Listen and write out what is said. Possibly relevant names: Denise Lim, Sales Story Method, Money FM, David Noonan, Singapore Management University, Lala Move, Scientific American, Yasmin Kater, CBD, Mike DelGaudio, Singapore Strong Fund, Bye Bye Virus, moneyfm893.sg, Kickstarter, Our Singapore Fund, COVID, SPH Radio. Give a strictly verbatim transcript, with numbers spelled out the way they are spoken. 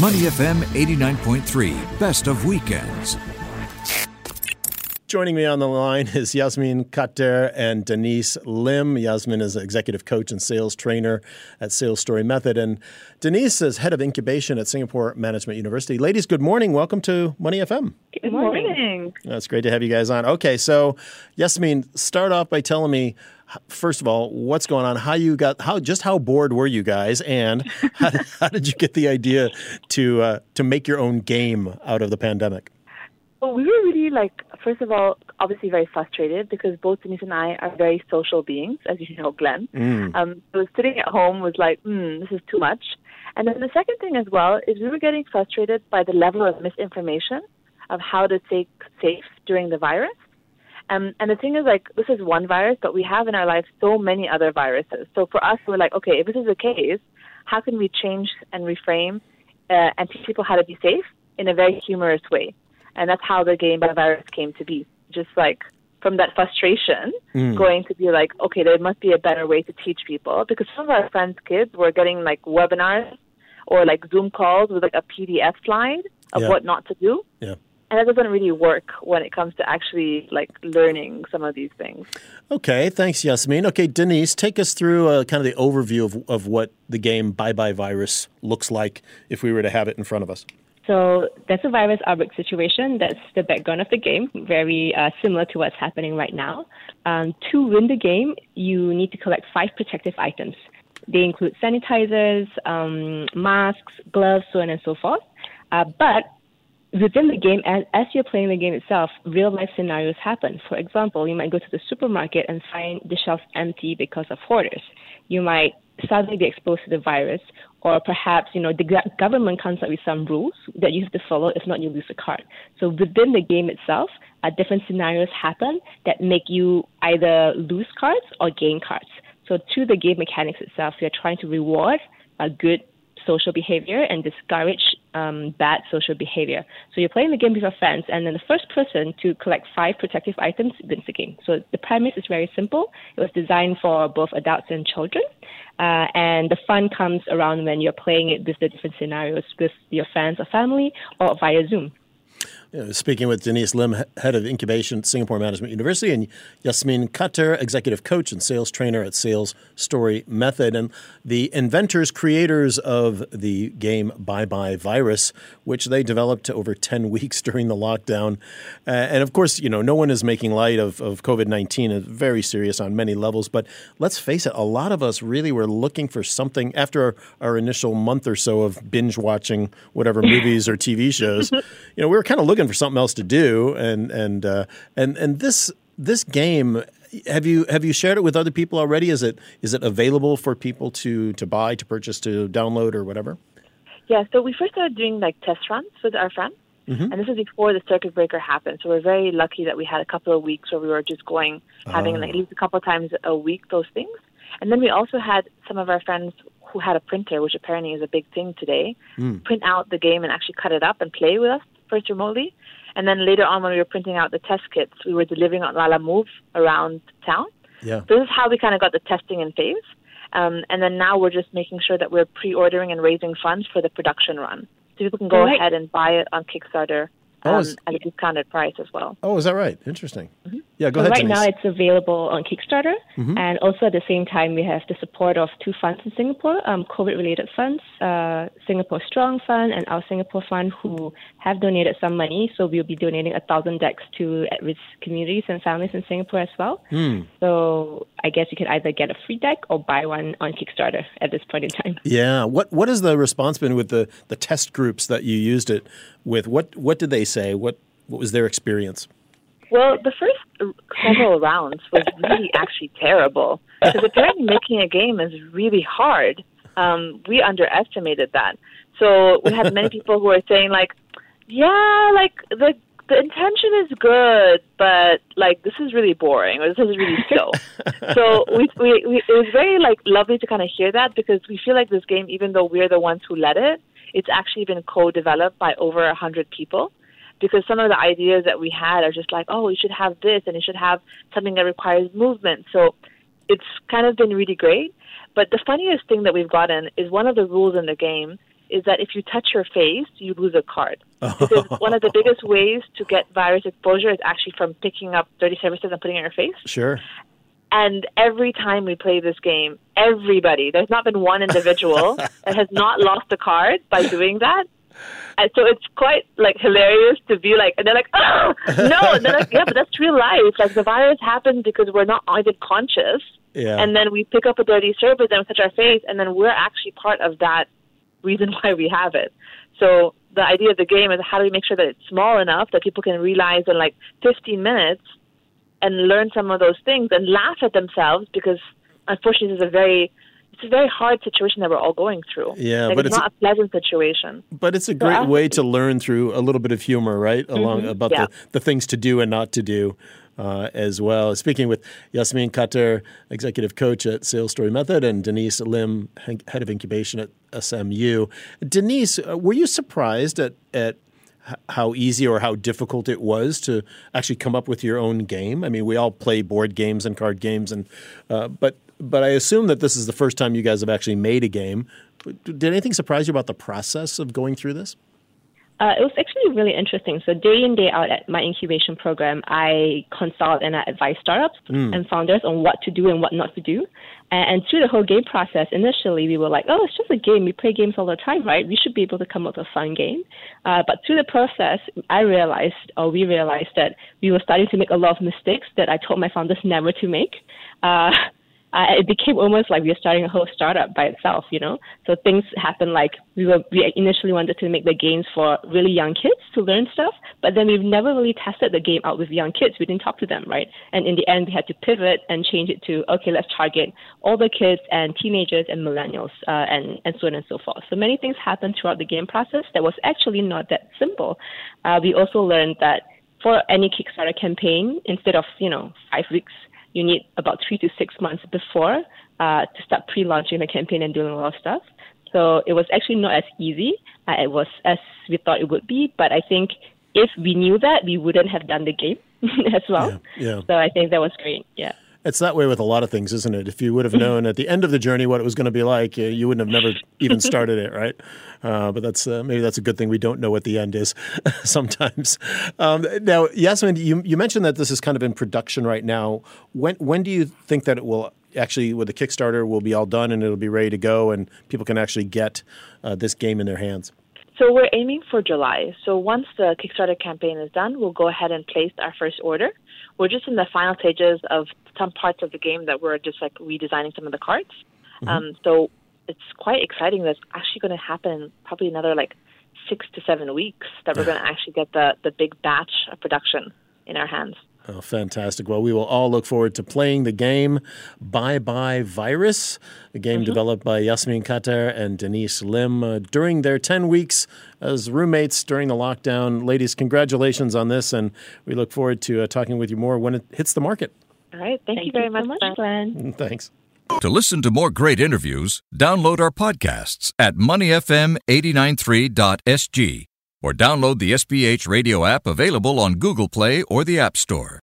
Money F M eighty-nine point three, best of weekends. Joining me on the line is Yasmin Kater and Denise Lim. Yasmin is an executive coach and sales trainer at Sales Story Method, and Denise is head of incubation at Singapore Management University. Ladies, good morning. Welcome to Money F M. Good morning. That's great to have you guys on. Okay, so Yasmin, start off by telling me, first of all, what's going on? How you got? How just how bored were you guys, and how, how did you get the idea to uh, to make your own game out of the pandemic? Well, we were really, like, first of all, obviously very frustrated because both Denise and I are very social beings, as you know, Glenn. Mm. Um, so sitting at home was like, hmm, this is too much. And then the second thing as well is we were getting frustrated by the level of misinformation of how to stay safe during the virus. Um, and the thing is, like, this is one virus, but we have in our life so many other viruses. So for us, we're like, okay, if this is the case, how can we change and reframe uh, and teach people how to be safe in a very humorous way? And that's how the game Bye Bye Virus came to be. Just like from that frustration, mm. going to be like, okay, there must be a better way to teach people. Because some of our friends' kids were getting like webinars or like Zoom calls with like a P D F slide of yeah. what not to do. Yeah. And that doesn't really work when it comes to actually like learning some of these things. Okay, thanks, Yasmin. Okay, Denise, take us through uh, kind of the overview of, of what the game Bye Bye Virus looks like if we were to have it in front of us. So there's a virus outbreak situation. That's the background of the game, very uh, similar to what's happening right now. Um, to win the game, you need to collect five protective items. They include sanitizers, um, masks, gloves, so on and so forth. Uh, but within the game, as, as you're playing the game itself, real-life scenarios happen. For example, you might go to the supermarket and find the shelves empty because of hoarders. You might suddenly be exposed to the virus, or perhaps, you know, the government comes up with some rules that you have to follow. If not, you lose the card. So within the game itself, uh, different scenarios happen that make you either lose cards or gain cards. So through the game mechanics itself, we are trying to reward a good social behavior and discourage um, bad social behavior. So you're playing the game with your friends, and then the first person to collect five protective items wins the game. So the premise is very simple. It was designed for both adults and children. Uh, and the fun comes around when you're playing it with the different scenarios with your friends or family or via Zoom. You know, speaking with Denise Lim, head of incubation at Singapore Management University, and Yasmin Kater, executive coach and sales trainer at Sales Story Method, and the inventors, creators of the game Bye Bye Virus, which they developed over ten weeks during the lockdown. Uh, and of course, you know, no one is making light of, of COVID nineteen. It's very serious on many levels. But let's face it, a lot of us really were looking for something after our, our initial month or so of binge watching whatever movies or T V shows. You know, we were kind of looking for something else to do, and and uh, and and this this game, have you have you shared it with other people already? Is it is it available for people to to buy, to purchase, to download, or whatever? Yeah, so we first started doing like test runs with our friends, mm-hmm. and this was before the circuit breaker happened. So we're very lucky that we had a couple of weeks where we were just going having uh. like at least a couple of times a week those things, and then we also had some of our friends who had a printer, which apparently is a big thing today, mm. print out the game and actually cut it up and play with us. First remotely, and then later on when we were printing out the test kits, we were delivering on Lala Move around town. Yeah. This is how we kind of got the testing in phase. Um, and then now we're just making sure that we're pre-ordering and raising funds for the production run. So people can go right. ahead and buy it on Kickstarter um, oh, is, at a discounted price as well. Oh, is that right? Interesting. Mm-hmm. Yeah, go so ahead, Right Denise. Now it's available on Kickstarter, mm-hmm. and also at the same time we have the support of two funds in Singapore, um, COVID-related funds, uh, Singapore Strong Fund and Our Singapore Fund, who have donated some money. So we'll be donating one thousand decks to at-risk communities and families in Singapore as well. Mm. So I guess you can either get a free deck or buy one on Kickstarter at this point in time. Yeah. What What has the response been with the, the test groups that you used it with? What What did they say? What What was their experience? Well, the first several rounds was really actually terrible because apparently making a game is really hard. Um, we underestimated that. So we had many people who were saying like, yeah, like the the intention is good, but like this is really boring or this is really slow. So we, we, we, it was very like lovely to kind of hear that because we feel like this game, even though we're the ones who led it, it's actually been co-developed by over one hundred people. Because some of the ideas that we had are just like, oh, you should have this and you should have something that requires movement. So it's kind of been really great. But the funniest thing that we've gotten is one of the rules in the game is that if you touch your face, you lose a card. Because one of the biggest ways to get virus exposure is actually from picking up dirty surfaces and putting it on your face. Sure. And every time we play this game, everybody, there's not been one individual that has not lost a card by doing that. And so it's quite, like, hilarious to be like, and they're like, oh, no. And they're like, yeah, but that's real life. Like, the virus happens because we're not even conscious. Yeah. And then we pick up a dirty surface and we touch our face, and then we're actually part of that reason why we have it. So the idea of the game is how do we make sure that it's small enough that people can realize in, like, fifteen minutes and learn some of those things and laugh at themselves, because, unfortunately, this is a very... It's a very hard situation that we're all going through. Yeah, like, but it's, it's not a pleasant situation. But it's a so great I, way to learn through a little bit of humor, right? Mm-hmm, Along about yeah. the, the things to do and not to do uh, as well. Speaking with Yasmin Kater, executive coach at Sales Story Method, and Denise Lim, head of incubation at S M U. Denise, were you surprised at at how easy or how difficult it was to actually come up with your own game? I mean, we all play board games and card games, and uh, but. But I assume that this is the first time you guys have actually made a game. Did anything surprise you about the process of going through this? Uh, it was actually really interesting. So day in, day out at my incubation program, I consult and I advise startups mm. and founders on what to do and what not to do. And through the whole game process, initially we were like, oh, it's just a game. We play games all the time, right? We should be able to come up with a fun game. Uh, but through the process, I realized, or we realized, that we were starting to make a lot of mistakes that I told my founders never to make. Uh Uh, it became almost like we were starting a whole startup by itself, you know. So things happened like we were we initially wanted to make the games for really young kids to learn stuff, but then we've never really tested the game out with young kids. We didn't talk to them, right? And in the end, we had to pivot and change it to, okay, let's target older kids and teenagers and millennials uh, and, and so on and so forth. So many things happened throughout the game process that was actually not that simple. Uh, we also learned that for any Kickstarter campaign, instead of, you know, five weeks, you need about three to six months before uh, to start pre-launching the campaign and doing a lot of stuff. So it was actually not as easy uh, it was as we thought it would be. But I think if we knew that, we wouldn't have done the game as well. Yeah, yeah. So I think that was great. Yeah. It's that way with a lot of things, isn't it? If you would have known at the end of the journey what it was going to be like, you wouldn't have never even started it, right? Uh, but that's uh, maybe that's a good thing. We don't know what the end is sometimes. Um, now, Yasmin, you, you mentioned that this is kind of in production right now. When when do you think that it will actually, with the Kickstarter, will be all done and it'll be ready to go and people can actually get uh, this game in their hands? So we're aiming for July. So once the Kickstarter campaign is done, we'll go ahead and place our first order. We're just in the final stages of some parts of the game that we're just like redesigning some of the cards. Mm-hmm. Um, so it's quite exciting. That's actually going to happen probably another like six to seven weeks that we're going to actually get the, the big batch of production in our hands. Oh, fantastic. Well, we will all look forward to playing the game Bye Bye Virus, a game mm-hmm. developed by Yasmin Kater and Denise Lim uh, during their ten weeks as roommates during the lockdown. Ladies, congratulations on this, and we look forward to uh, talking with you more when it hits the market. All right. Thank, Thank you very you much, so much, Glenn. Thanks. To listen to more great interviews, download our podcasts at money f m eight nine three dot s g or download the S P H Radio app available on Google Play or the App Store.